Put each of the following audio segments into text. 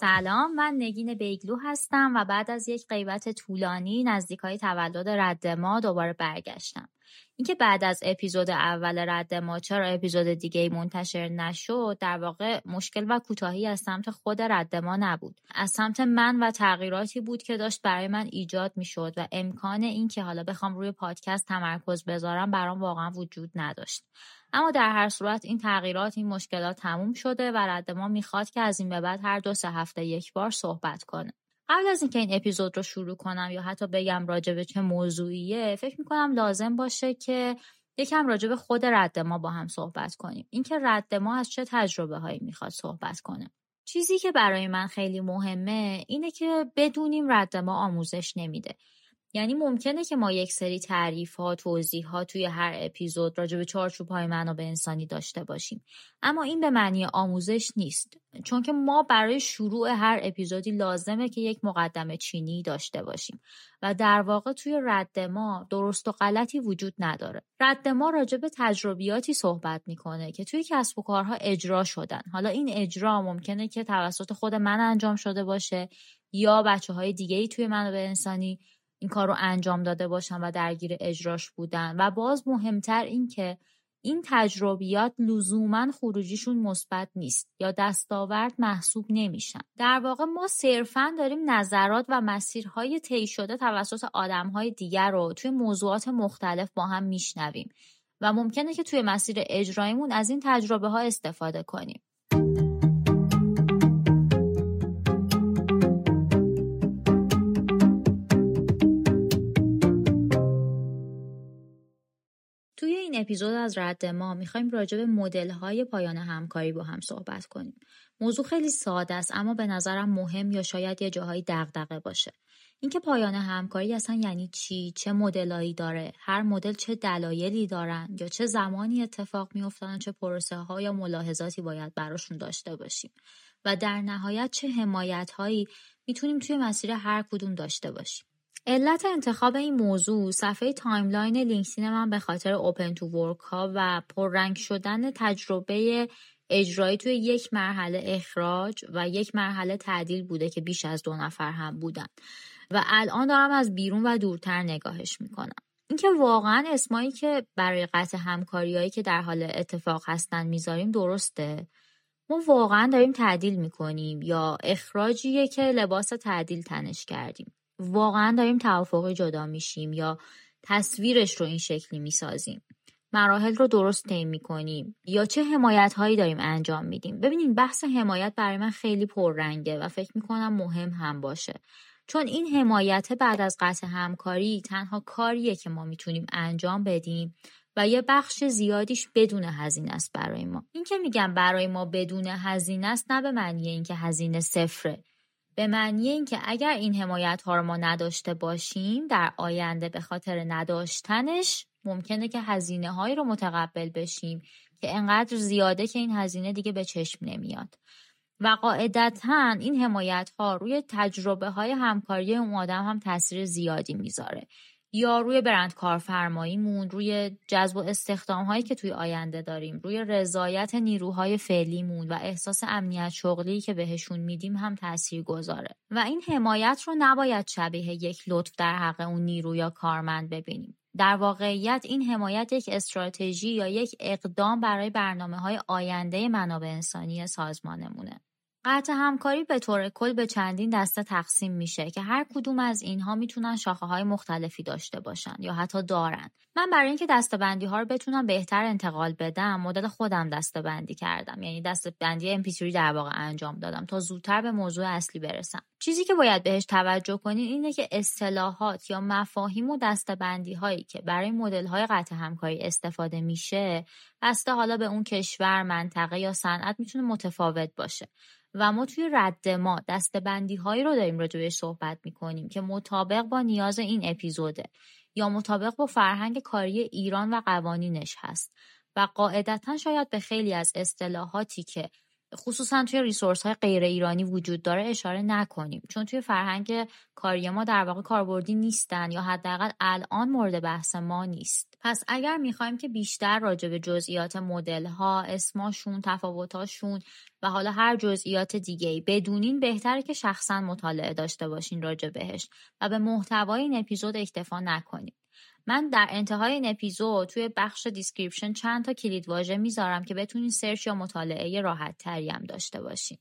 سلام، من نگین بیگلو هستم و بعد از یک غیبت طولانی نزدیکای تولد رد ما دوباره برگشتم. اینکه بعد از اپیزود اول رد ما چرا اپیزود دیگه منتشر نشد، در واقع مشکل و کوتاهی از سمت خود رد ما نبود، از سمت من و تغییراتی بود که داشت برای من ایجاد میشد و امکان این که حالا بخوام روی پادکست تمرکز بذارم برام واقعا وجود نداشت. اما در هر صورت این تغییرات، این مشکلات تموم شده و رد ما میخواد که از این به بعد هر 2-3 هفته یک بار صحبت کنه. قبل از اینکه این اپیزود رو شروع کنم یا حتی بگم راجع به چه موضوعیه، فکر میکنم لازم باشه که یکم راجع به خود رد ما با هم صحبت کنیم. اینکه رد ما از چه تجربه هایی میخواد صحبت کنه. چیزی که برای من خیلی مهمه اینه که بدونیم رد ما آموزش نمیده. یعنی ممکنه که ما یک سری تعریف‌ها، توضیح‌ها توی هر اپیزود راجع به چارچوب‌های منابع انسانی داشته باشیم، اما این به معنی آموزش نیست، چون که ما برای شروع هر اپیزودی لازمه که یک مقدمه چینی داشته باشیم و در واقع توی رد ما درست و غلطی وجود نداره. رد ما راجع به تجربیاتی صحبت میکنه که توی کسب و کارها اجرا شدن. حالا این اجرا ممکنه که توسط خود من انجام شده باشه یا بچه‌های دیگه‌ای توی منابع انسانی این کار رو انجام داده باشن و درگیر اجراش بودن. و باز مهمتر این که این تجربیات لزوماً خروجیشون مثبت نیست یا دستاورد محسوب نمیشن. در واقع ما صرفاً داریم نظرات و مسیرهای طی شده توسط آدمهای دیگر رو توی موضوعات مختلف با هم میشنویم و ممکنه که توی مسیر اجرایمون از این تجربه ها استفاده کنیم. توی این اپیزود از رد ما میخوایم راجع به مدل‌های پایان همکاری با هم صحبت کنیم. موضوع خیلی ساده است اما به نظرم مهم یا شاید یه جاهایی دغدغه باشه. اینکه پایان همکاری اصلا یعنی چی؟ چه مدلایی داره؟ هر مدل چه دلایلی دارن؟ یا چه زمانی اتفاق میافتن؟ چه پروسه‌ها یا ملاحظاتی باید براشون داشته باشیم؟ و در نهایت چه حمایت‌هایی میتونیم توی مسیر هر کدوم داشته باشیم؟ علت انتخاب این موضوع صفحه تایملاین لینکدین من به خاطر اوپن تو ورک ها و پررنگ شدن تجربه اجرایی توی یک مرحله اخراج و یک مرحله تعدیل بوده که بیش از 2 نفر هم بودن و الان دارم از بیرون و دورتر نگاهش میکنم. اینکه واقعا اسمایی که برای قطع همکاریایی که در حال اتفاق هستن میذاریم درسته؟ ما واقعا داریم تعدیل میکنیم یا اخراجیه که لباس تعدیل تنش کردیم؟ واقعا داریم توافقی جدا میشیم یا تصویرش رو این شکلی میسازیم؟ مراحل رو درست طی میکنیم یا چه حمایت هایی داریم انجام میدیم؟ ببینین بحث حمایت برای من خیلی پررنگه و فکر میکنم مهم هم باشه، چون این حمایت بعد از قطع همکاری تنها کاریه که ما میتونیم انجام بدیم و یه بخش زیادیش بدون هزینه است برای ما. این که میگم برای ما بدون هزینه است نه به معنی اینکه هزینه صفره، به معنی این که اگر این حمایت ها رو ما نداشته باشیم در آینده به خاطر نداشتنش ممکنه که هزینه هایی رو متقبل بشیم که انقدر زیاده که این هزینه دیگه به چشم نمیاد و قاعدتاً این حمایت ها روی تجربه های همکاری اون آدم هم تاثیر زیادی میذاره یا روی برند کارفرماییمون، روی جذب و استخدام هایی که توی آینده داریم، روی رضایت نیروهای فعلیمون و احساس امنیت شغلی که بهشون میدیم هم تأثیر گذاره و این حمایت رو نباید شبیه یک لطف در حق اون نیرو یا کارمند ببینیم. در واقعیت این حمایت یک استراتژی یا یک اقدام برای برنامه‌های آینده منابع انسانی سازمانمونه. قطع همکاری به طور کل به چندین دسته تقسیم میشه که هر کدوم از اینها میتونن شاخه‌های مختلفی داشته باشن یا حتی دارن. من برای اینکه دسته‌بندی‌ها رو بتونم بهتر انتقال بدم، مدل خودم دسته‌بندی کردم. یعنی دسته‌بندی MP3 در واقع انجام دادم تا زودتر به موضوع اصلی برسم. چیزی که باید بهش توجه کنین اینه که اصطلاحات یا مفاهیم و دسته‌بندی‌هایی که برای مدل‌های قطع همکاری استفاده میشه، بسته حالا به اون کشور، منطقه یا صنعت میتونه متفاوت باشه. و ما توی رد ما دسته‌بندی هایی رو داریم راجع بهش صحبت میکنیم که مطابق با نیاز این اپیزوده یا مطابق با فرهنگ کاری ایران و قوانینش هست و قاعدتاً شاید به خیلی از اصطلاحاتی که خصوصا توی ریسورس های غیر ایرانی وجود داره اشاره نکنیم، چون توی فرهنگ کاری ما در واقع کاربردی نیستن یا حداقل الان مورد بحث ما نیست. پس اگر میخوایم که بیشتر راجع به جزئیات مدل ها، اسماشون، تفاوتاشون و حالا هر جزئیات دیگه‌ای بدونین، بهتره که شخصا مطالعه داشته باشین راجع بهش و به محتوای این اپیزود اکتفا نکنید. من در انتهای این اپیزود توی بخش دیسکریپشن چند تا کلید واژه میذارم که بتونین سرچ یا مطالعه راحت تری هم داشته باشین.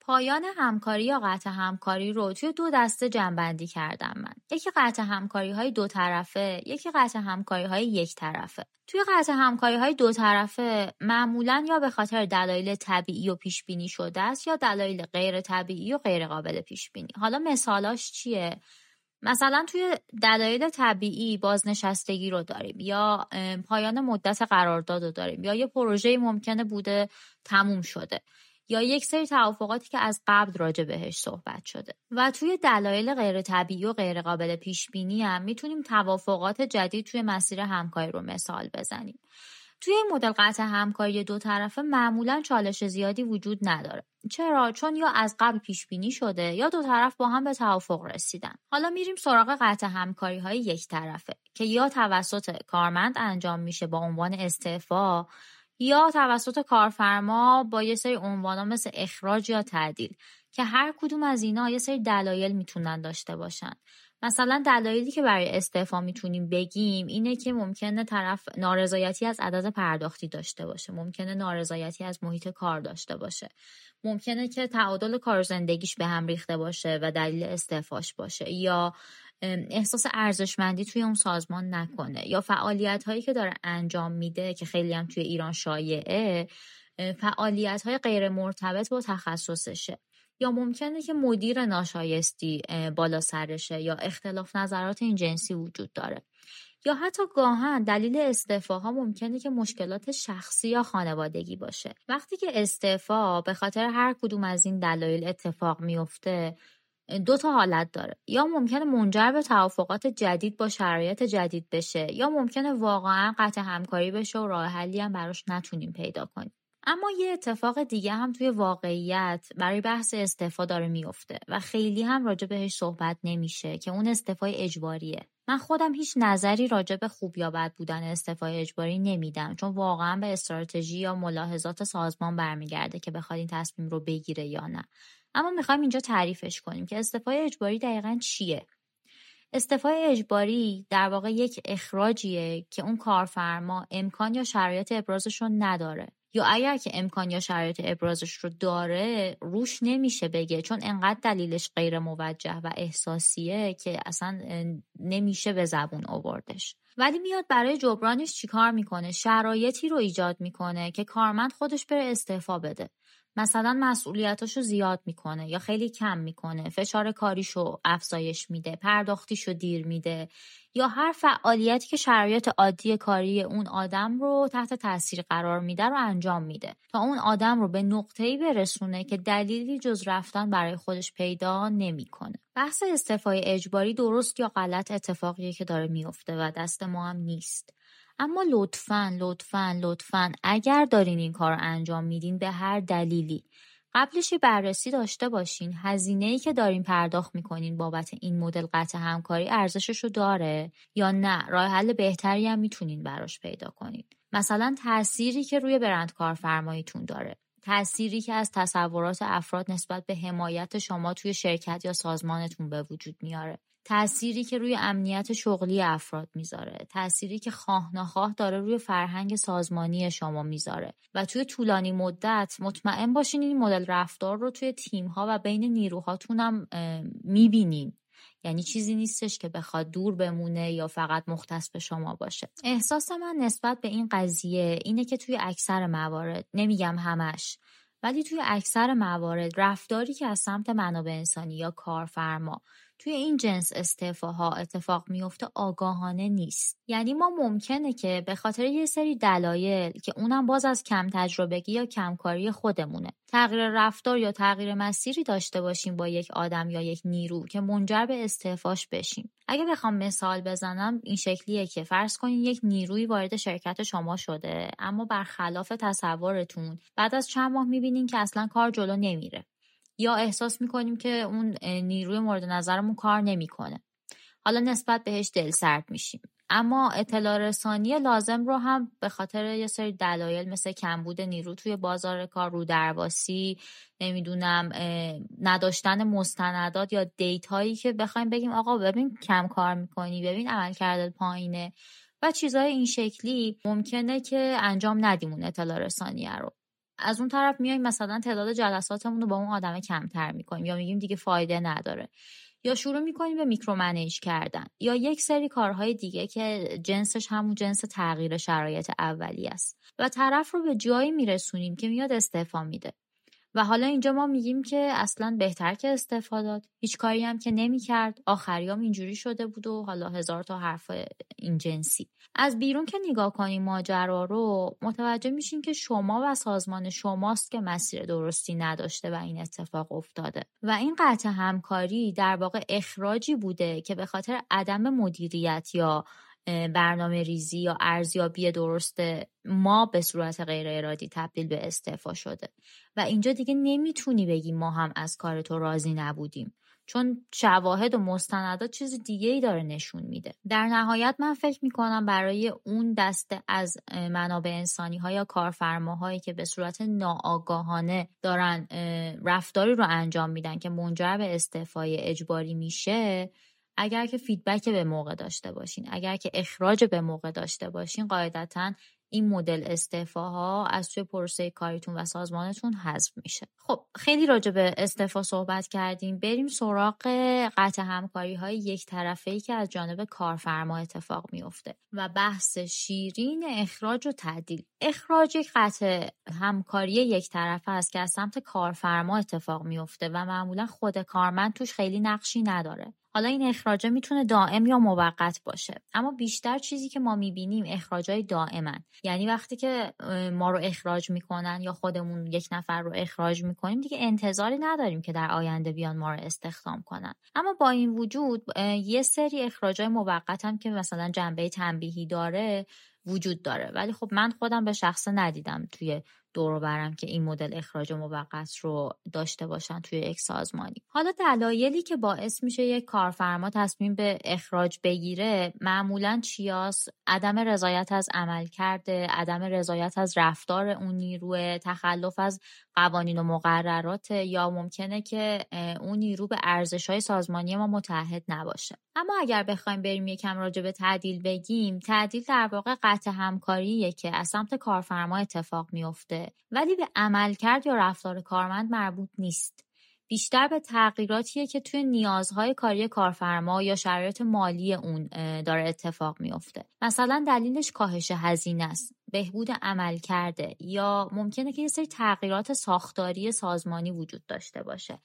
پایان همکاری یا قطع همکاری رو توی دو دسته جنبندی کردم من. یکی قطع همکاری های دو طرفه، یکی قطع همکاری های یک طرفه. توی قطع همکاری های دو طرفه معمولاً یا به خاطر دلایل طبیعی و پیش بینی شده است یا دلایل غیر طبیعی و غیر قابل پیش بینی. حالا مثالاش چیه؟ مثلا توی دلایل طبیعی بازنشستگی رو داریم، یا پایان مدت قرارداد رو داریم، یا یه پروژه ممکنه بوده تموم شده، یا یک سری توافقاتی که از قبل راجع بهش صحبت شده. و توی دلایل غیر طبیعی و غیر قابل پیش بینی هم میتونیم توافقات جدید توی مسیر همکاری رو مثال بزنیم. توی این مدل قطع همکاری دو طرفه معمولاً چالش زیادی وجود نداره. چرا؟ چون یا از قبل پیش بینی شده یا دو طرف با هم به توافق رسیدن. حالا میریم سراغ قطع همکاری های یک طرفه که یا توسط کارمند انجام میشه با عنوان استعفا، یا توسط کارفرما با یه سری عنوانا مثل اخراج یا تعدیل، که هر کدوم از اینا یه سری دلایل میتونن داشته باشن. مثلا دلایلی که برای استعفا میتونیم بگیم اینه که ممکنه طرف نارضایتی از عدد پرداختی داشته باشه، ممکنه نارضایتی از محیط کار داشته باشه، ممکنه که تعادل کار و زندگیش به هم ریخته باشه و دلیل استعفاش باشه، یا احساس ارزشمندی توی اون سازمان نکنه، یا فعالیت‌هایی که داره انجام میده که خیلی هم توی ایران شایعه، فعالیت‌های غیر مرتبط با تخصصشه، یا ممکنه که مدیر ناشایستی بالا سرشه، یا اختلاف نظرات این جنسی وجود داره، یا حتی گاهن دلیل استعفاها ممکنه که مشکلات شخصی یا خانوادگی باشه. وقتی که استعفا به خاطر هر کدوم از این دلایل اتفاق میفته، دو تا حالت داره: یا ممکنه منجر به توافقات جدید با شرایط جدید بشه، یا ممکنه واقعا قطع همکاری بشه و راه حلی هم براش نتونیم پیدا کنیم. اما یه اتفاق دیگه هم توی واقعیت برای بحث استعفا داره میفته و خیلی هم راجع بهش صحبت نمیشه، که اون استعفای اجباریه. من خودم هیچ نظری راجع به خوب یا بد بودن استعفای اجباری نمیدم، چون واقعا به استراتژی یا ملاحظات سازمان برمیگرده که بخواد این تصمیم رو بگیره یا نه. اما میخوایم اینجا تعریفش کنیم که استعفای اجباری دقیقاً چیه. استعفای اجباری در واقع یک اخراجیه که اون کارفرما امکان یا شرایط ابرازش رو نداره، یا اگر که امکان یا شرایط ابرازش رو داره روش نمیشه بگه، چون انقدر دلیلش غیر موجه و احساسیه که اصلا نمیشه به زبون آوردش. ولی میاد برای جبرانش چیکار میکنه؟ شرایطی رو ایجاد میکنه که کارمند خودش بره استعفا بده. مثلا مسئولیتاشو زیاد میکنه یا خیلی کم میکنه، فشار کاریشو افزایش میده، پرداختیشو دیر میده، یا هر فعالیتی که شرایط عادی کاری اون آدم رو تحت تاثیر قرار میده رو انجام میده، تا اون آدم رو به نقطه‌ای برسونه که دلیلی جز رفتن برای خودش پیدا نمیکنه. بحث استعفای اجباری درست یا غلط اتفاقیه که داره میفته و دست ما هم نیست. اما لطفاً اگر دارین این کار رو انجام میدین به هر دلیلی، قبلش بررسی داشته باشین هزینه‌ای که دارین پرداخت میکنین بابت این مدل قطع همکاری ارزشش رو داره یا نه، راه حل بهتری هم میتونین براش پیدا کنین. مثلا تأثیری که روی برند کارفرماییتون داره، تأثیری که از تصورات افراد نسبت به حمایت شما توی شرکت یا سازمانتون به وجود میاره، تأثیری که روی امنیت شغلی افراد میذاره، تأثیری که خواه نخواه داره روی فرهنگ سازمانی شما میذاره. و توی طولانی مدت مطمئن باشین این مدل رفتار رو توی تیم‌ها و بین نیروهاتون هم میبینین، یعنی چیزی نیستش که بخواد دور بمونه یا فقط مختص به شما باشه. احساس من نسبت به این قضیه اینه که توی اکثر موارد، نمیگم همش، ولی توی اکثر موارد رفتاری که از سمت منابع انسانی یا کارفرما توی این جنس استعفاها اتفاق میفته آگاهانه نیست. یعنی ما ممکنه که به خاطر یه سری دلایل که اونم باز از کم تجربگی یا کمکاری خودمونه، تغییر رفتار یا تغییر مسیری داشته باشیم با یک آدم یا یک نیرو که منجر به استعفاش بشیم. اگه بخوام مثال بزنم این شکلیه که فرض کنین یک نیروی وارد شرکت شما شده، اما برخلاف تصورتون بعد از چند ماه میبینین که اصلا کار جلو نمیره. یا احساس میکنیم که اون نیروی مورد نظرمون کار نمیکنه. حالا نسبت بهش دل سرد میشیم. اما اطلاع رسانی لازم رو هم به خاطر یه سری دلایل مثل کمبود نیرو توی بازار کار، رو درواسی، نمیدونم نداشتن مستندات یا دیتایی که بخوایم بگیم آقا ببین کم کار میکنی، ببین عملکردت پایینه و چیزای این شکلی ممکنه که انجام ندیمون اطلاع رسانیه رو. از اون طرف میایم مثلا تعداد جلساتمون رو با اون آدم کمتر میکنیم یا میگیم دیگه فایده نداره، یا شروع میکنیم به میکرومنیج کردن یا یک سری کارهای دیگه که جنسش همون جنس تغییر شرایط اولیه است و طرف رو به جایی میرسونیم که میاد استعفا میده و حالا اینجا ما میگیم که اصلا بهتر که استعفا داد، هیچ کاری هم که نمیکرد، آخریام اینجوری شده بود و حالا هزار تا حرف این جنسی. از بیرون که نگاه کنیم ماجرا رو متوجه میشین که شما و سازمان شماست که مسیر درستی نداشته و این اتفاق افتاده و این قطع همکاری در واقع اخراجی بوده که به خاطر عدم مدیریت یا برنامه ریزی یا ارزیابی درست ما به صورت غیر ارادی تبدیل به استعفا شده و اینجا دیگه نمیتونی بگی ما هم از کار تو راضی نبودیم، چون شواهد و مستندات چیز دیگه‌ای داره نشون میده. در نهایت من فکر میکنم برای اون دسته از منابع انسانی ها یا کارفرماهایی که به صورت ناآگاهانه دارن رفتاری رو انجام میدن که منجر به استعفای اجباری میشه، اگر که فیدبک به موقع داشته باشین، اگر که اخراج به موقع داشته باشین، قاعدتاً این مدل استعفاها از توی پروسه کاریتون و سازمانتون حذف میشه. خب خیلی راجع به استعفا صحبت کردیم، بریم سراغ قطع همکاری های یک طرفه‌ای که از جانب کارفرما اتفاق میفته و بحث شیرین اخراج و تعدیل. اخراج یک قطع همکاری یک طرفه است که از سمت کارفرما اتفاق میفته و معمولا خود کارمند توش خیلی نقشی نداره. حالا این اخراج میتونه دائم یا موقت باشه، اما بیشتر چیزی که ما میبینیم اخراجای دائمن. یعنی وقتی که ما رو اخراج میکنن یا خودمون یک نفر رو اخراج میکنیم دیگه انتظاری نداریم که در آینده بیان ما رو استخدام کنن. اما با این وجود یه سری اخراجای موقت هم که مثلا جنبه تنبیهی داره وجود داره، ولی خب من خودم به شخصه ندیدم توی دور و برم که این مدل اخراج موقت رو داشته باشن توی یک سازمانی. حالا دلایلی که باعث میشه یک کارفرما تصمیم به اخراج بگیره معمولاً چیاست؟ عدم رضایت از عملکرد، عدم رضایت از رفتار اون نیروه، تخلف از قوانین و مقررات، یا ممکنه که اون نیرو به ارزش‌های سازمانی ما متعهد نباشه. اما اگر بخوایم بریم یکم راجع به تعدیل بگیم، تعدیل در واقع قطع همکاریه که از سمت کارفرما اتفاق میفته ولی به عملکرد یا رفتار کارمند مربوط نیست. بیشتر به تغییراتیه که توی نیازهای کاری کارفرما یا شرایط مالی اون داره اتفاق میفته. مثلا دلیلش کاهش هزینه است، بهبود عمل کرده، یا ممکنه که یه سری تغییرات ساختاری سازمانی وجود داشته باشه،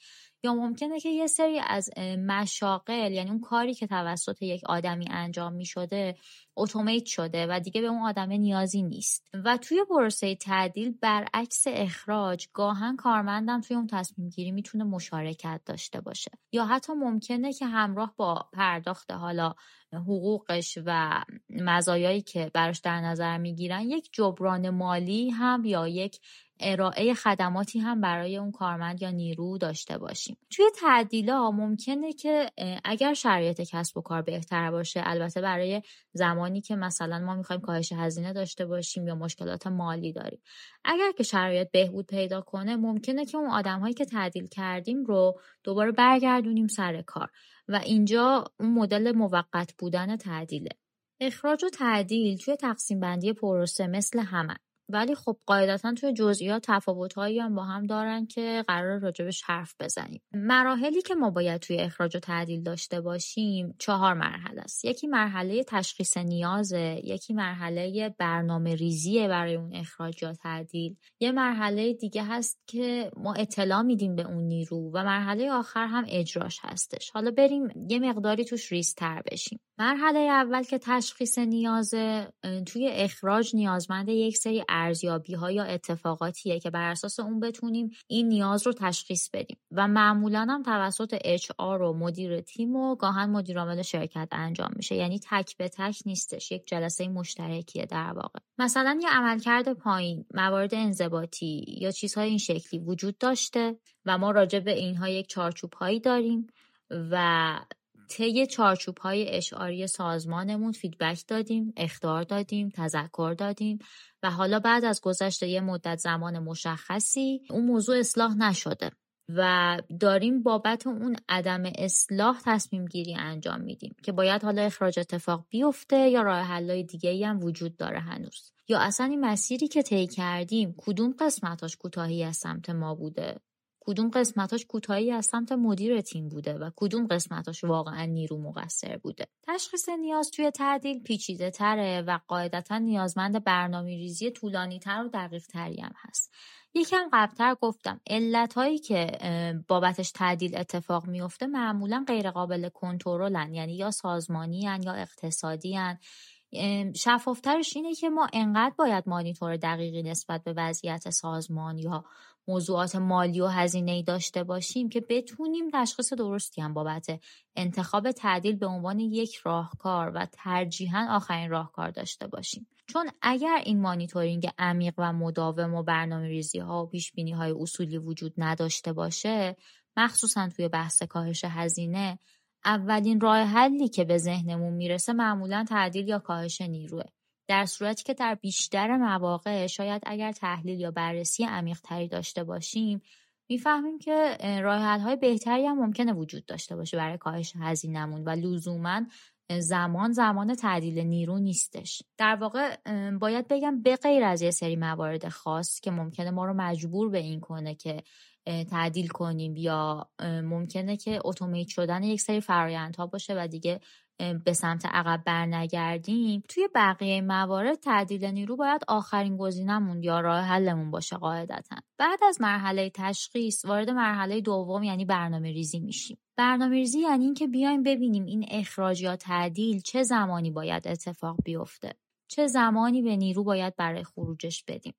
یا ممکنه که یه سری از مشاغل، یعنی اون کاری که توسط یک آدمی انجام می شده اتومات شده و دیگه به اون آدم نیازی نیست. و توی پروسه تعدیل برعکس اخراج گاهن کارمندم توی اون تصمیم گیری میتونه مشارکت داشته باشه، یا حتی ممکنه که همراه با پرداخت حالا حقوقش و مزایایی که براش در نظر میگیرن یک جبران مالی هم یا یک ارائه خدماتی هم برای اون کارمند یا نیرو داشته باشیم. توی تعدیل‌ها ممکنه که اگر شرایط کسب و کار بهتر باشه، البته برای زمانی که مثلا ما می‌خوایم کاهش هزینه داشته باشیم یا مشکلات مالی داریم، اگر که شرایط بهبود پیدا کنه ممکنه که اون آدم‌هایی که تعدیل کردیم رو دوباره برگردونیم سر کار و اینجا اون مدل موقت بودن تعدیله. اخراج و تعدیل توی تقسیم بندی پروسه مثل همه. ولی خب قاعدتا توی جزئیات تفاوت‌هایی هم با هم دارن که قرار راجبش حرف بزنیم. مراحلی که ما باید توی اخراج و تعدیل داشته باشیم 4 مرحله است. یکی مرحله تشخیص نیازه، یکی مرحله برنامه ریزیه برای اون اخراج یا تعدیل، یه مرحله دیگه هست که ما اطلاع میدیم به اون نیرو، و مرحله آخر هم اجراش هستش. حالا بریم یه مقداری توش ریزتر بشیم. مرحله اول که تشخیص نیازه، توی اخراج نیازمند یک سری ارزیابی‌ها یا اتفاقاتیه که بر اساس اون بتونیم این نیاز رو تشخیص بدیم و معمولاً هم توسط HR و مدیر تیم و گاهن مدیر عامل شرکت انجام میشه، یعنی تک به تک نیستش، یک جلسه مشترکیه در واقع. مثلا یه عملکرد پایین، موارد انضباطی یا چیزهای این شکلی وجود داشته و ما راجع به اینها یک چارچوب‌هایی داریم و طی چارچوب‌های اشعاری سازمانمون فیدبک دادیم، اخطار دادیم، تذکر دادیم و حالا بعد از گذشت یه مدت زمان مشخصی اون موضوع اصلاح نشده و داریم بابت اون عدم اصلاح تصمیم گیری انجام میدیم که باید حالا اخراج اتفاق بیفته یا راه حل‌های دیگه‌ای هم وجود داره هنوز، یا اصلا این مسیری که طی کردیم کدوم قسمتاش کوتاهی از سمت ما بوده، کدوم قسمتاش کوتاهی از سمت مدیر تیم بوده و کدوم قسمتاش واقعا نیرو مقصر بوده. تشخیص نیاز توی تعدیل پیچیده تره و قاعدتا نیازمند برنامه‌ریزی طولانی تر و دقیق تری هم هست. یکم قبلتر گفتم علت‌هایی که بابتش تعدیل اتفاق میفته معمولا غیر قابل کنترلن، یعنی یا سازمانین یا اقتصادین. شفافترش اینه که ما انقدر باید مانیتور دقیقی نسبت به وضعیت سازمان یا موضوعات مالی و هزینه‌ای داشته باشیم که بتونیم تشخیص درستی هم بابت انتخاب تعدیل به عنوان یک راهکار و ترجیحاً آخرین راهکار داشته باشیم، چون اگر این مانیتورینگ عمیق و مداوم و برنامه‌ریزی‌ها و پیش‌بینی‌های اصولی وجود نداشته باشه، مخصوصاً توی بحث کاهش هزینه، اولین راه حلی که به ذهنمون میرسه معمولاً تعدیل یا کاهش نیروه. در صورتی که در بیشتر مواقع شاید اگر تحلیل یا بررسی عمیق‌تری داشته باشیم میفهمیم که راه حل‌های بهتری هم ممکنه وجود داشته باشه برای کاهش هزینه‌مون و لزوماً زمان تعدیل نیرو نیستش. در واقع باید بگم به غیر از یه سری موارد خاص که ممکنه ما رو مجبور به این کنه که تعدیل کنیم یا ممکنه که اتومات شدن یک سری فرآیندها باشه و دیگه به سمت عقب برنگردیم، توی بقیه موارد تعدیل نیرو باید آخرین گزینه‌مون یا راه حلمون باشه قاعدتا. بعد از مرحله تشخیص وارد مرحله دوم یعنی برنامه‌ریزی میشیم. برنامه‌ریزی یعنی اینکه بیایم ببینیم این اخراج یا تعدیل چه زمانی باید اتفاق بیفته، چه زمانی به نیرو باید برای خروجش بدیم،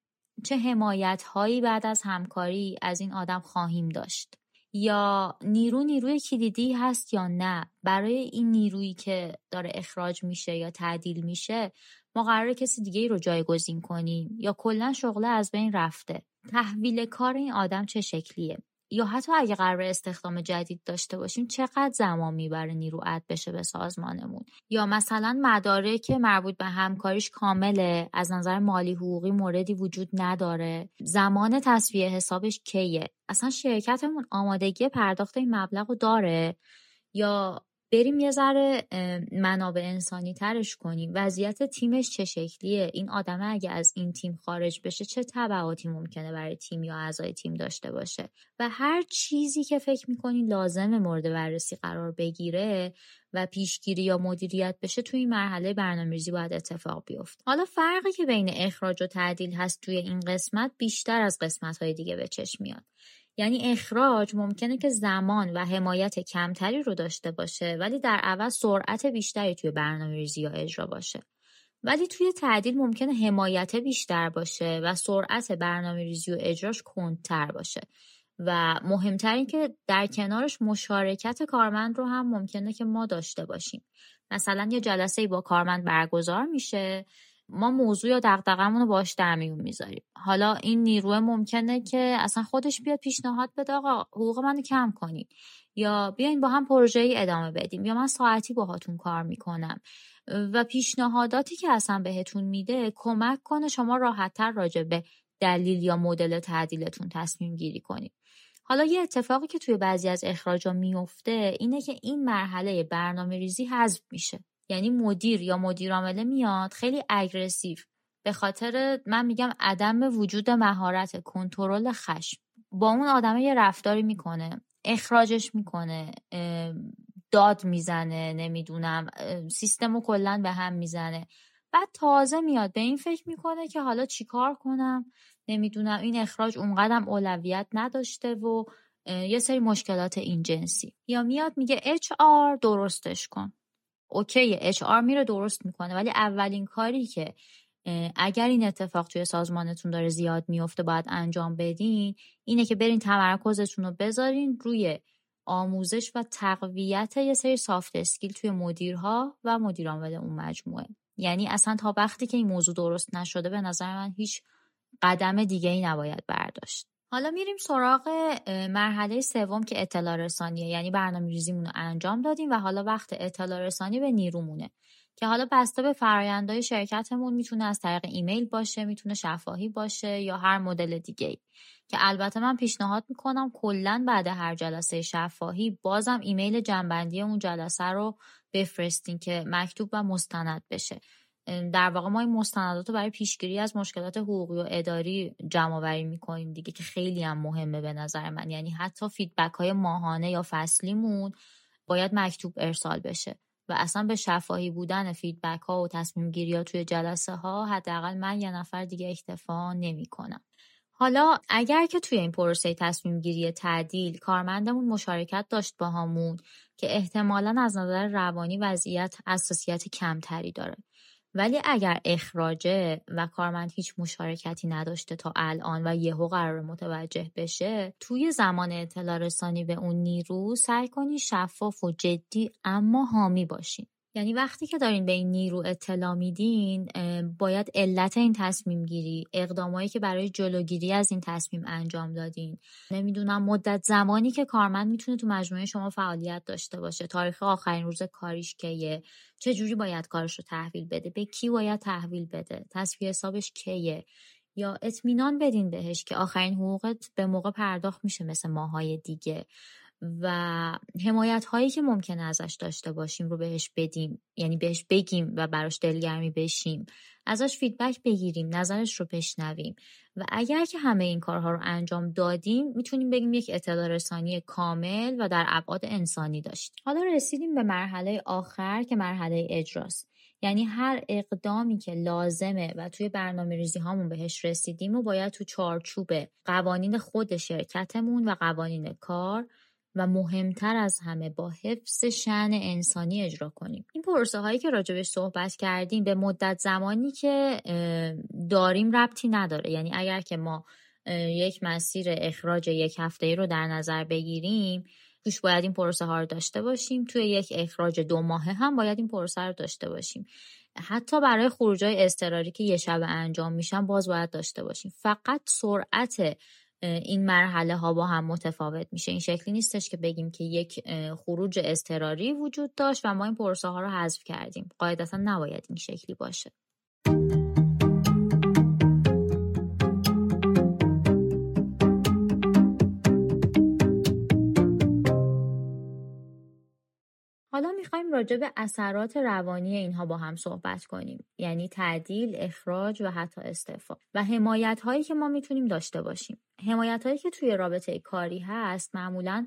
چه حمایت‌هایی بعد از همکاری از این آدم خواهیم داشت، یا نیروی کلیدی هست یا نه. برای این نیرویی که داره اخراج میشه یا تعدیل میشه ما قراره کسی دیگه‌ای رو جایگزین کنیم یا کلا شغله از بین رفته. تحویل کار این آدم چه شکلیه، یا حتی اگه قرار استخدام جدید داشته باشیم چقدر زمان میبره نیرو عد بشه به سازمانمون، یا مثلا مدارک که مربوط به همکاریش کامله، از نظر مالی حقوقی موردی وجود نداره، زمان تسویه حسابش کیه، اصلا شرکتمون آمادگی پرداخت این مبلغ رو داره، یا بریم یه ذره منابع انسانی ترش کنیم، وضعیت تیمش چه شکلیه، این آدمه اگه از این تیم خارج بشه چه تبعاتی ممکنه برای تیم یا اعضای تیم داشته باشه. و هر چیزی که فکر میکنی لازمه مورد بررسی قرار بگیره و پیشگیری یا مدیریت بشه توی این مرحله برنامه‌ریزی باید اتفاق بیفته. حالا فرقی که بین اخراج و تعدیل هست توی این قسمت بیشتر از قسمت‌های دیگه به چشم میاد. یعنی اخراج ممکنه که زمان و حمایت کمتری رو داشته باشه ولی در عوض سرعت بیشتری توی برنامه‌ریزی یا اجرا باشه، ولی توی تعدیل ممکنه حمایت بیشتر باشه و سرعت برنامه‌ریزی و اجراش کندتر باشه و مهمتر این که در کنارش مشارکت کارمند رو هم ممکنه که ما داشته باشیم. مثلا یه جلسه با کارمند برگزار میشه، ما موضوع یا دغدغه‌مون رو باهاش در میون میذاریم. حالا این نیروه ممکنه که اصلا خودش بیاد پیشنهاد بده آقا حقوق منو کم کنید، یا بیاین با هم پروژه‌ای ادامه بدیم، یا من ساعتی باهاتون کار میکنم، و پیشنهاداتی که اصلا بهتون میده کمک کنه شما راحت‌تر راجع به دلیل یا مدل تعدیلتون تصمیم گیری کنید. حالا یه اتفاقی که توی بعضی از اخراجا میفته اینه که این مرحله برنامه‌ریزی حذف میشه. یعنی مدیر یا مدیر عامله میاد خیلی اگریسیو به خاطر من میگم عدم وجود مهارت کنترل خشم با اون آدمه یه رفتاری میکنه، اخراجش میکنه، داد میزنه، نمیدونم سیستمو کلن به هم میزنه. بعد تازه میاد به این فکر میکنه که حالا چیکار کنم، نمیدونم این اخراج اونقدرم اولویت نداشته و یه سری مشکلات این جنسی. یا میاد میگه HR درستش کن. اوکی، HR میره درست میکنه، ولی اولین کاری که اگر این اتفاق توی سازمانتون داره زیاد میفته باید انجام بدین اینه که برین تمرکزتون رو بذارین روی آموزش و تقویت یه سری سافت اسکیل توی مدیرها و مدیرعامل اون مجموعه. یعنی اصلا تا وقتی که این موضوع درست نشده به نظر من هیچ قدم دیگه ای نباید برداشت. حالا میریم سراغ مرحله سوم که اطلاع رسانیه. یعنی برنامه‌ریزیمون رو انجام دادیم و حالا وقت اطلاع رسانی به نیرومونه که حالا بسته به فرآیندهای شرکتمون میتونه از طریق ایمیل باشه، میتونه شفاهی باشه یا هر مدل دیگه‌ای. که البته من پیشنهاد میکنم کلاً بعد هر جلسه شفاهی بازم ایمیل جنبندی اون جلسه رو بفرستین که مکتوب و مستند بشه. در واقع ما این مستندات رو برای پیشگیری از مشکلات حقوقی و اداری جمع‌آوری میکنیم دیگه، که خیلی هم مهمه به نظر من. یعنی حتی فیدبک‌های ماهانه یا فصلیمون باید مکتوب ارسال بشه و اصلا به شفاهی بودن فیدبک‌ها و تصمیم‌گیری‌ها توی جلسه‌ها حداقل من یه نفر دیگه اکتفا نمی‌کنم. حالا اگر که توی این پروسه تصمیم‌گیری تعدیل کارمندمون مشارکت داشت باهامون که احتمالاً از نظر روانی وضعیت حساسیت کمتری داره، ولی اگر اخراجه و کارمند هیچ مشارکتی نداشته تا الان و یهو قرار متوجه بشه، توی زمان اطلاع رسانی به اون نیرو سعی کنین شفاف و جدی اما حامی باشین. یعنی وقتی که دارین به این نیرو اطلاع میدین باید علت این تصمیم گیری، اقدامایی که برای جلوگیری از این تصمیم انجام دادین، نمیدونم مدت زمانی که کارمند میتونه تو مجموعه شما فعالیت داشته باشه، تاریخ آخرین روز کاریش کیه، چه جوری باید کارش رو تحویل بده، به کی باید تحویل بده، تصفیه حسابش کیه، یا اطمینان بدین بهش که آخرین حقوقت به موقع پرداخت میشه مثل ماهای دیگه، و حمایت هایی که ممکنه ازش داشته باشیم رو بهش بدیم، یعنی بهش بگیم و براش دلگرمی بشیم، ازش فیدبک بگیریم، نظرش رو بشنویم. و اگر که همه این کارها رو انجام دادیم میتونیم بگیم یک اطلاع رسانی کامل و در ابعاد انسانی داشت. حالا رسیدیم به مرحله آخر که مرحله اجراست. یعنی هر اقدامی که لازمه و توی برنامه‌ریزی هامون بهش رسیدیم و باید تو چارچوب قوانین خود شرکتمون و قوانین کار و مهمتر از همه با حفظ شأن انسانی اجرا کنیم. این پروسه هایی که راجبش صحبت کردیم به مدت زمانی که داریم ربطی نداره. یعنی اگر که ما یک مسیر اخراج یک هفته‌ای رو در نظر بگیریم، توش باید این پروسه ها رو داشته باشیم. توی یک اخراج 2 ماهه هم باید این پروسه رو داشته باشیم. حتی برای خروجای اضطراری که یه شب انجام میشن باز باید داشته باشیم. فقط سرعت این مرحله ها با هم متفاوت میشه. این شکلی نیستش که بگیم که یک خروج اضطراری وجود داشت و ما این پروسه ها رو حذف کردیم. قاعدتا نباید این شکلی باشه. حالا میخوایم راجع به اثرات روانی اینها با هم صحبت کنیم. یعنی تعدیل، اخراج و حتی استعفا و حمایت هایی که ما میتونیم داشته باشیم. حمایت هایی که توی رابطه کاری هست معمولاً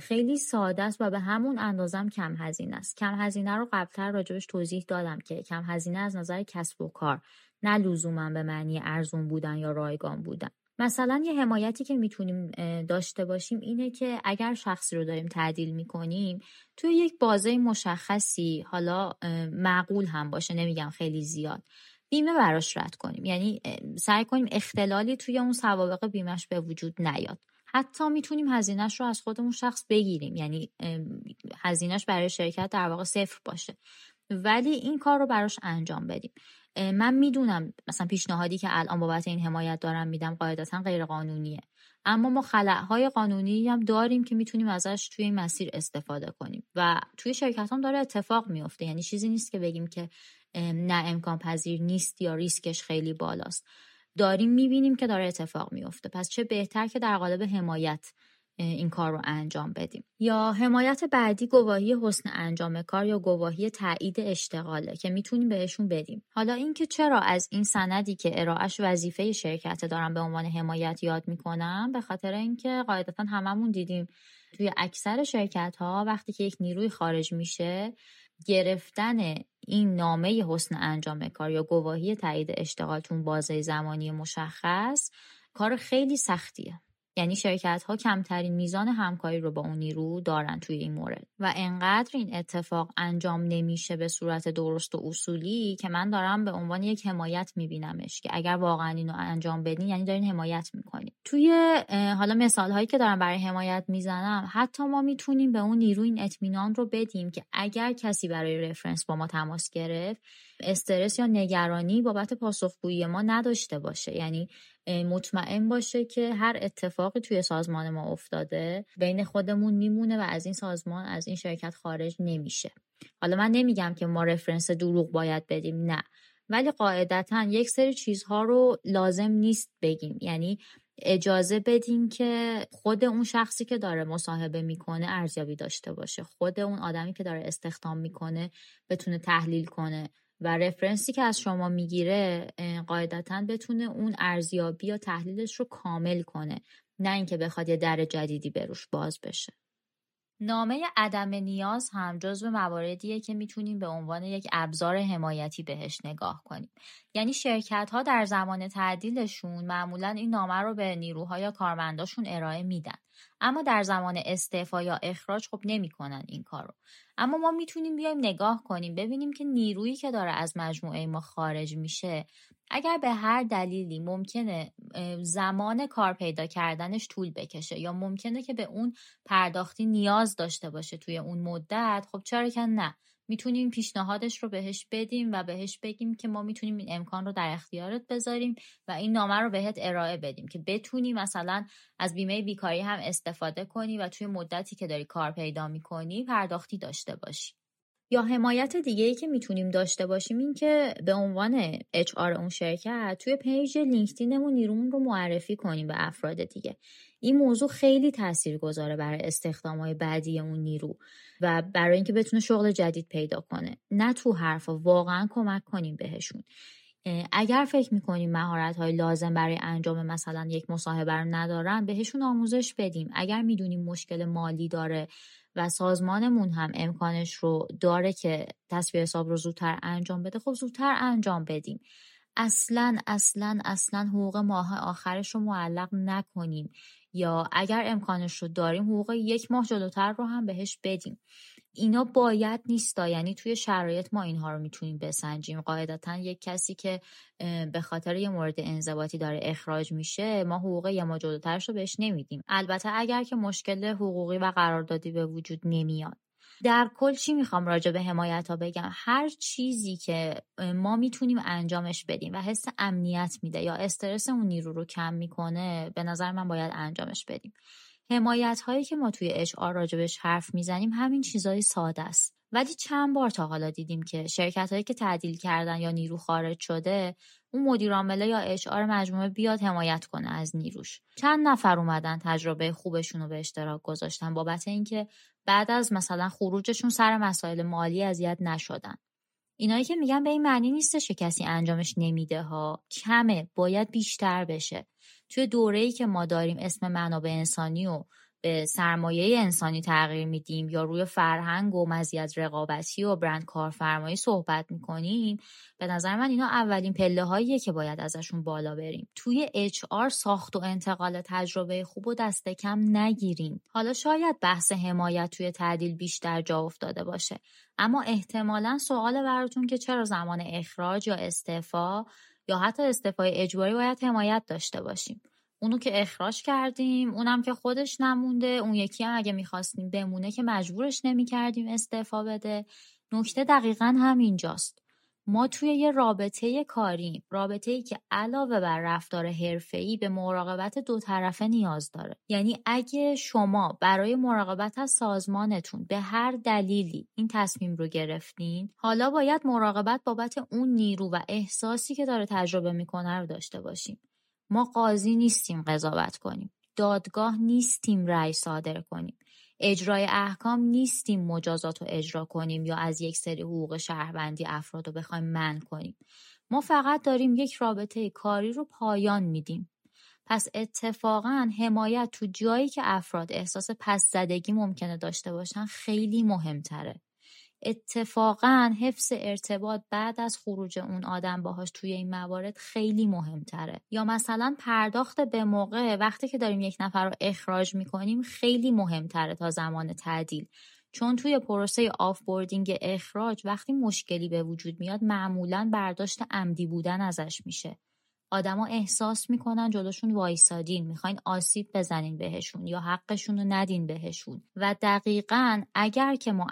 خیلی ساده است و به همون اندازم کم هزینه است. کم هزینه رو قبلتر راجعش توضیح دادم که کم هزینه از نظر کسب و کار، نه لزوما به معنی ارزون بودن یا رایگان بودن. مثلا یه حمایتی که میتونیم داشته باشیم اینه که اگر شخصی رو داریم تعدیل میکنیم توی یک بازه مشخصی، حالا معقول هم باشه، نمیگم خیلی زیاد، بیمه براش رد کنیم. یعنی سعی کنیم اختلالی توی اون سوابق بیمهش به وجود نیاد. حتی میتونیم هزینهش رو از خودمون شخص بگیریم، یعنی هزینهش برای شرکت در واقع 0 باشه، ولی این کار رو براش انجام بدیم. من میدونم مثلا پیشنهادی که الان بابت این حمایت دارم میدم قاعدتا غیر قانونیه، اما ما خلأهای قانونی هم داریم که میتونیم ازش توی این مسیر استفاده کنیم و توی شرکت هم داره اتفاق میفته. یعنی چیزی نیست که بگیم که نه امکان پذیر نیست یا ریسکش خیلی بالاست. داریم میبینیم که داره اتفاق میفته. پس چه بهتر که در قالب حمایت این کار رو انجام بدیم. یا حمایت بعدی گواهی حسن انجام کار یا گواهی تایید اشتغاله که میتونیم بهشون بدیم. حالا اینکه چرا از این سندی که ارائهش وظیفه شرکت دارم به عنوان حمایت یاد میکنم، به خاطر اینکه قاعدتا هممون دیدیم توی اکثر شرکت ها وقتی که یک نیروی خارج میشه، گرفتن این نامه حسن انجام کار یا گواهی تایید اشتغالتون بازه زمانی مشخص کار خیلی سختیه. یعنی شرکت ها کمترین میزان همکاری رو با اون نیرو دارن توی این مورد و انقدر این اتفاق انجام نمیشه به صورت درست و اصولی که من دارم به عنوان یک حمایت میبینمش که اگر واقعا اینو انجام بدین یعنی دارین حمایت میکنین. توی حالا مثال هایی که دارم برای حمایت میزنم، حتی ما میتونیم به اون نیرو این اطمینان رو بدیم که اگر کسی برای رفرنس با ما تماس گرفت، استرس یا نگرانی بابت پاسخگویی ما نداشته باشه. یعنی مطمئن باشه که هر اتفاقی توی سازمان ما افتاده بین خودمون میمونه و از این سازمان، از این شرکت خارج نمیشه. حالا من نمیگم که ما رفرنس دروغ باید بدیم، نه، ولی قاعدتاً یک سری چیزها رو لازم نیست بگیم. یعنی اجازه بدیم که خود اون شخصی که داره مصاحبه میکنه ارزیابی داشته باشه، خود اون آدمی که داره استخدام میکنه بتونه تحلیل کنه و رفرنسی که از شما میگیره قاعدتاً بتونه اون ارزیابی یا تحلیلش رو کامل کنه، نه اینکه بخواد یه در جدیدی بروش باز بشه. نامه عدم نیاز هم جزو مواردیه که میتونیم به عنوان یک ابزار حمایتی بهش نگاه کنیم. یعنی شرکت‌ها در زمان تعدیلشون معمولاً این نامه رو به نیروها یا کارمنداشون ارائه میدن، اما در زمان استعفا یا اخراج خب نمی‌کنن این کارو. اما ما میتونیم بیایم نگاه کنیم ببینیم که نیرویی که داره از مجموعه ما خارج میشه، اگر به هر دلیلی ممکنه زمان کار پیدا کردنش طول بکشه یا ممکنه که به اون پرداختی نیاز داشته باشه توی اون مدت، خب چرا که نه، میتونیم پیشنهادش رو بهش بدیم و بهش بگیم که ما میتونیم این امکان رو در اختیارت بذاریم و این نامه رو بهت ارائه بدیم که بتونی مثلا از بیمه بیکاری هم استفاده کنی و توی مدتی که داری کار پیدا میکنی پرداختی داشته باشی. یا حمایت دیگه‌ای که میتونیم داشته باشیم این که به عنوان HR اون شرکت توی پیج لینکدینمون نیرومون رو معرفی کنیم به افراد دیگه. این موضوع خیلی تاثیرگذاره برای استخدام‌های بعدی اون نیرو و برای اینکه بتونه شغل جدید پیدا کنه. نه تو حرفا، واقعا کمک کنیم بهشون. اگر فکر میکنیم مهارت‌های لازم برای انجام مثلا یک مصاحبه رو ندارن، بهشون آموزش بدیم. اگر میدونیم مشکل مالی داره و سازمانمون هم امکانش رو داره که تصفیه حساب رو زودتر انجام بده، خب زودتر انجام بدیم. اصلاً حقوق ماه آخرش رو معلق نکنیم، یا اگر امکانش رو داریم حقوق یک ماه جلوتر رو هم بهش بدیم. اینا باید نیستا، یعنی توی شرایط ما اینها رو میتونیم بسنجیم. قاعدتاً یک کسی که به خاطر یه مورد انضباطی داره اخراج میشه، ما حقوق یه ماه جلوترش رو بهش نمیدیم، البته اگر که مشکل حقوقی و قراردادی به وجود نمیاد. در کل چی میخوام راجع به حمایت ها بگم؟ هر چیزی که ما میتونیم انجامش بدیم و حس امنیت میده یا استرس اون نیرو رو کم میکنه، به نظر من باید انجامش بدیم. حمایت هایی که ما توی HR راجبش حرف میزنیم همین چیزای ساده است، ولی چند بار تا حالا دیدیم که شرکت هایی که تعدیل کردن یا نیرو خارج شده، اون مدیر عامله یا HR مجموعه بیاد حمایت کنه از نیروش. چند نفر اومدن تجربه خوبشون رو به اشتراک گذاشتن بابت اینکه بعد از مثلا خروجشون سر مسائل مالی اذیت نشدن. اینایی که میگن به این معنی نیستش که کسی انجامش نمیده ها، کمه، باید بیشتر بشه. توی دوره‌ای که ما داریم اسم منابع انسانی و به سرمایه انسانی تغییر میدیم یا روی فرهنگ و مزیت رقابتی و برند کارفرمایی صحبت میکنیم، به نظر من اینا اولین پله هاییه که باید ازشون بالا بریم. توی HR ساخت و انتقال تجربه خوب و دست کم نگیریم. حالا شاید بحث حمایت توی تعدیل بیشتر جا افتاده باشه، اما احتمالاً سوال براتون که چرا زمان اخراج یا استعفا یا حتی استعفای اجباری باید حمایت داشته باشیم. اونو که اخراج کردیم، اونم که خودش نمونده، اون یکی هم اگه میخواستیم بمونه که مجبورش نمیکردیم استعفا بده. نکته دقیقاً همینجاست. ما توی یه رابطه کاریم، رابطه‌ای که علاوه بر رفتار حرفه‌ای به مراقبت دو طرفه نیاز داره. یعنی اگه شما برای مراقبت از سازمانتون به هر دلیلی این تصمیم رو گرفتین، حالا باید مراقبت بابت اون نیرو و احساسی که داره تجربه میکنه رو داشته باشیم. ما قاضی نیستیم قضاوت کنیم. دادگاه نیستیم رأی صادر کنیم. اجرای احکام نیستیم مجازات رو اجرا کنیم یا از یک سری حقوق شهروندی افراد رو بخوایم منع کنیم. ما فقط داریم یک رابطه کاری رو پایان میدیم. پس اتفاقاً حمایت تو جایی که افراد احساس پس زدگی ممکنه داشته باشن خیلی مهمتره. اتفاقاً حفظ ارتباط بعد از خروج اون آدم باهاش توی این موارد خیلی مهمتره. یا مثلا پرداخت به موقع وقتی که داریم یک نفر رو اخراج میکنیم خیلی مهمتره تا زمان تعدیل. چون توی پروسه آفبوردینگ اخراج وقتی مشکلی به وجود میاد معمولاً برداشت عمدی بودن ازش میشه. آدما احساس میکنن جلوشون وایسادین، میخواین آسیب بزنین بهشون یا حقشون رو ندین بهشون و دقیقاً اگر که ما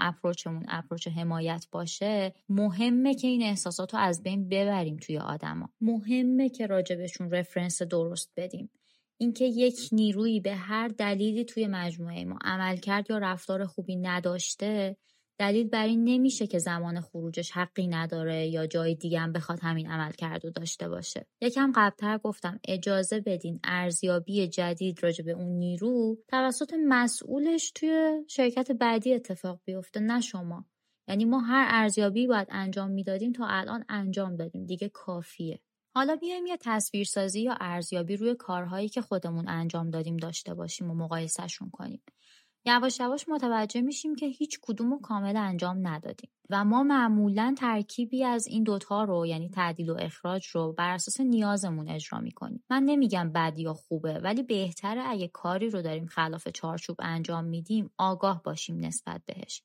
اپروچ حمایت باشه مهمه که این احساساتو از بین ببریم توی آدما. مهمه که راجبشون رفرنس درست بدیم. اینکه یک نیرویی به هر دلیلی توی مجموعه ما عمل کرد یا رفتار خوبی نداشته دلیل بر این نمیشه که زمان خروجش حقی نداره یا جای دیگه هم بخواد همین عمل کرده داشته باشه. یکم قبلتر گفتم اجازه بدین ارزیابی جدید راجع به اون نیرو توسط مسئولش توی شرکت بعدی اتفاق بیفته، نه شما. یعنی ما هر ارزیابی باید انجام میدادیم تا الان انجام دادیم، دیگه کافیه. حالا بیایم یه تصویرسازی یا ارزیابی روی کارهایی که خودمون انجام دادیم داشته باشیم و مقایسه‌شون کنیم. یواش یواش متوجه میشیم که هیچ کدومو کامل انجام ندادیم و ما معمولاً ترکیبی از این دوتا رو، یعنی تعدیل و اخراج رو، بر اساس نیازمون اجرا میکنیم. من نمیگم بد یا خوبه، ولی بهتره اگه کاری رو داریم خلاف چارچوب انجام میدیم آگاه باشیم نسبت بهش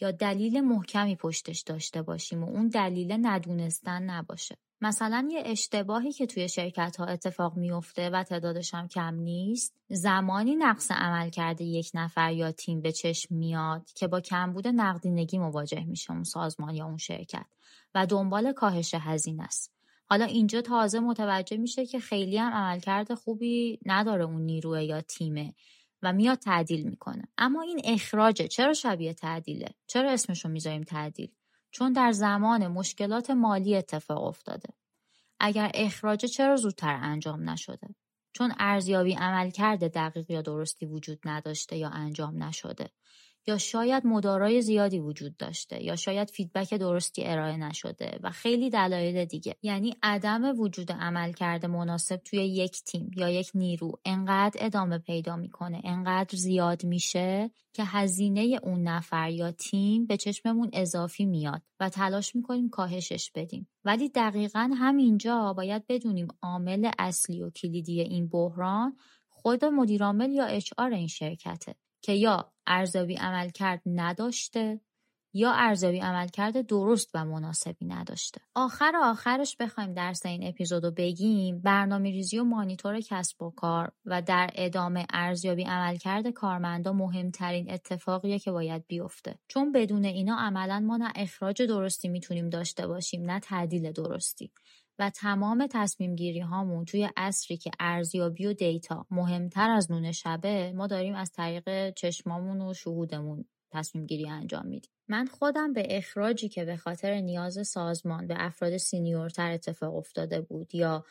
یا دلیل محکمی پشتش داشته باشیم و اون دلیل ندونستن نباشه. مثلا یه اشتباهی که توی شرکت ها اتفاق میفته و تعدادش هم کم نیست، زمانی نقص عمل کرده یک نفر یا تیم به چشم میاد که با کمبود نقدینگی مواجه میشه اون سازمان یا اون شرکت و دنبال کاهش هزینه است. حالا اینجا تازه متوجه میشه که خیلی هم عملکرد خوبی نداره اون نیروه یا تیمه و میاد تعدیل میکنه. اما این اخراجه، چرا شبیه تعدیله؟ چرا اسمشو میذاریم تعدیل؟ چون در زمان مشکلات مالی اتفاق افتاده. اگر اخراج چرا زودتر انجام نشده؟ چون ارزیابی عملکرد دقیق یا درستی وجود نداشته یا انجام نشده، یا شاید مدارای زیادی وجود داشته، یا شاید فیدبک درستی ارائه نشده و خیلی دلایل دیگه. یعنی عدم وجود عملکرد مناسب توی یک تیم یا یک نیرو انقدر ادامه پیدا میکنه، انقدر زیاد میشه که هزینه اون نفر یا تیم به چشممون اضافی میاد و تلاش میکنیم کاهشش بدیم. ولی دقیقاً همینجا باید بدونیم عامل اصلی و کلیدی این بحران خود مدیرعامل یا HR این شرکته که یا ارزیابی عملکرد نداشته یا ارزیابی عملکرد درست و مناسبی نداشته. آخرش بخوایم درس این اپیزودو بگیم، برنامه‌ریزی و مانیتور کسب و کار و در ادامه ارزیابی عملکرد کارمندا مهمترین اتفاقیه که باید بیفته. چون بدون اینا عملاً ما نه اخراج درستی میتونیم داشته باشیم، نه تعدیل درستی. و تمام تصمیم گیری هامون توی عصری که ارزیابی و دیتا مهمتر از نون شبه، ما داریم از طریق چشمامون و شهودمون تصمیم گیری انجام میدیم. من خودم به اخراجی که به خاطر نیاز سازمان به افراد سینیورتر اتفاق افتاده بود یا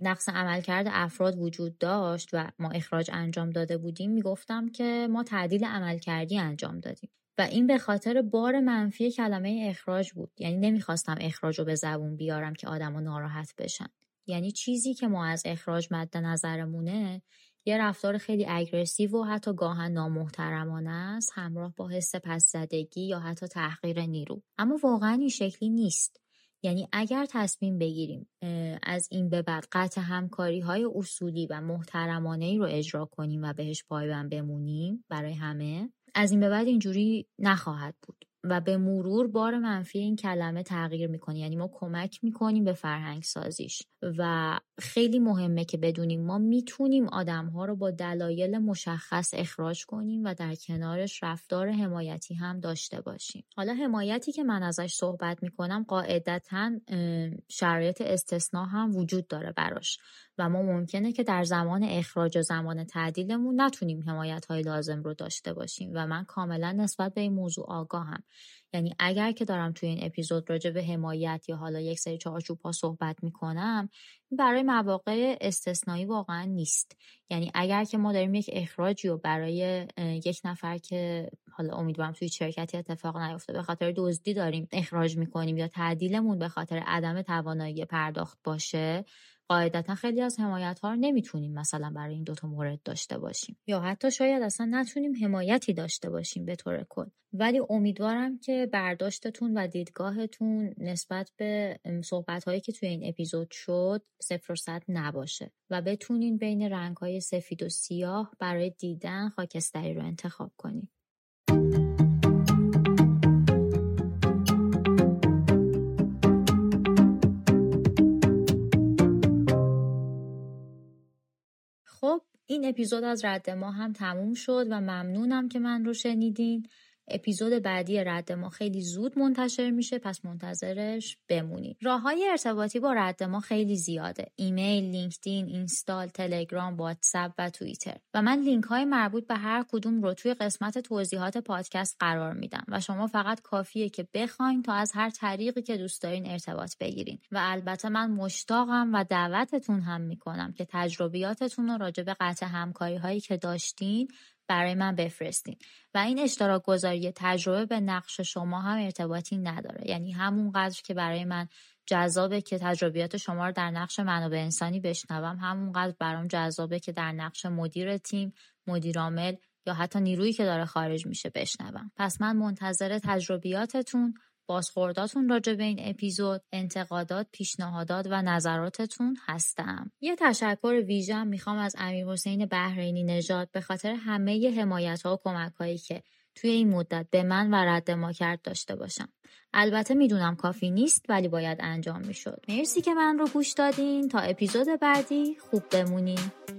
نقص عملکرد افراد وجود داشت و ما اخراج انجام داده بودیم میگفتم که ما تعدیل عملکردی انجام دادیم. و این به خاطر بار منفی کلمه اخراج بود. یعنی نمیخواستم اخراج رو به زبون بیارم که آدم ها ناراحت بشن. یعنی چیزی که ما از اخراج مد نظرمونه یه رفتار خیلی اگرسیو و حتی گاهن نامحترمانه است، همراه با حس پس زدگی یا حتی تحقیر نیرو. اما واقعا این شکلی نیست. یعنی اگر تصمیم بگیریم از این به بعد قطع همکاری های اصولی و محترمانه‌ای رو اجرا کنیم و بهش پایبند بمونیم برای همه، از این به بعد اینجوری نخواهد بود و به مرور بار منفی این کلمه تغییر میکنه. یعنی ما کمک میکنیم به فرهنگ سازیش و خیلی مهمه که بدونیم ما میتونیم آدمها رو با دلایل مشخص اخراج کنیم و در کنارش رفتار حمایتی هم داشته باشیم. حالا حمایتی که من ازش صحبت میکنم قاعدتاً شرایط استثنا هم وجود داره براش و ما ممکنه که در زمان اخراج و زمان تعدیلمون نتونیم حمایت‌های لازم رو داشته باشیم و من کاملا نسبت به این موضوع آگاهم. یعنی اگر که دارم توی این اپیزود راجع به حمایت یا حالا یک سری چارچوب‌ها صحبت می‌کنم، برای مواقع استثنایی واقعا نیست. یعنی اگر که ما داریم یک اخراجی رو برای یک نفر که حالا امیدوارم توی شرکتی اتفاق نیفته به خاطر دزدی داریم اخراج می‌کنیم یا تعدیلمون به خاطر عدم توانایی پرداخت باشه، قاعدتا خیلی از حمایت‌ها رو نمیتونیم مثلا برای این دوتا مورد داشته باشیم یا حتی شاید اصلا نتونیم حمایتی داشته باشیم به طور کل. ولی امیدوارم که برداشتتون و دیدگاهتون نسبت به صحبت‌هایی که توی این اپیزود شد 0 و 100 نباشه و بتونین بین رنگ‌های سفید و سیاه برای دیدن خاکستری رو انتخاب کنین. خب این اپیزود از رد ما هم تموم شد و ممنونم که من رو شنیدین. اپیزود بعدی رد ما خیلی زود منتشر میشه، پس منتظرش بمونید. راه‌های ارتباطی با رد ما خیلی زیاده: ایمیل، لینکدین، اینستا، تلگرام، واتساپ و توییتر. و من لینک‌های مربوط به هر کدوم رو توی قسمت توضیحات پادکست قرار میدم و شما فقط کافیه که بخواین تا از هر طریقی که دوست دارین ارتباط بگیرین. و البته من مشتاقم و دعوتتون هم میکنم که تجربیاتتون رو راجع به قطع همکاری‌هایی که داشتین برای من بفرستین و این اشتراک گذاری تجربه به نقش شما هم ارتباطی نداره. یعنی همونقدر که برای من جذابه که تجربیات شما رو در نقش منابع انسانی بشنوم، همونقدر برام جذابه که در نقش مدیر تیم، مدیر عامل یا حتی نیرویی که داره خارج میشه بشنوم. پس من منتظر تجربیاتتون، بازخورداتون راجع به این اپیزود، انتقادات، پیشنهادات و نظراتتون هستم. یه تشکر ویژه هم میخوام از امیرحسین بحرینی نژاد به خاطر همه حمایت‌ها و کمک‌هایی که توی این مدت به من و رد ما کرد داشته باشم. البته میدونم کافی نیست ولی باید انجام میشد. مرسی که من رو گوش دادین. تا اپیزود بعدی خوب بمونین.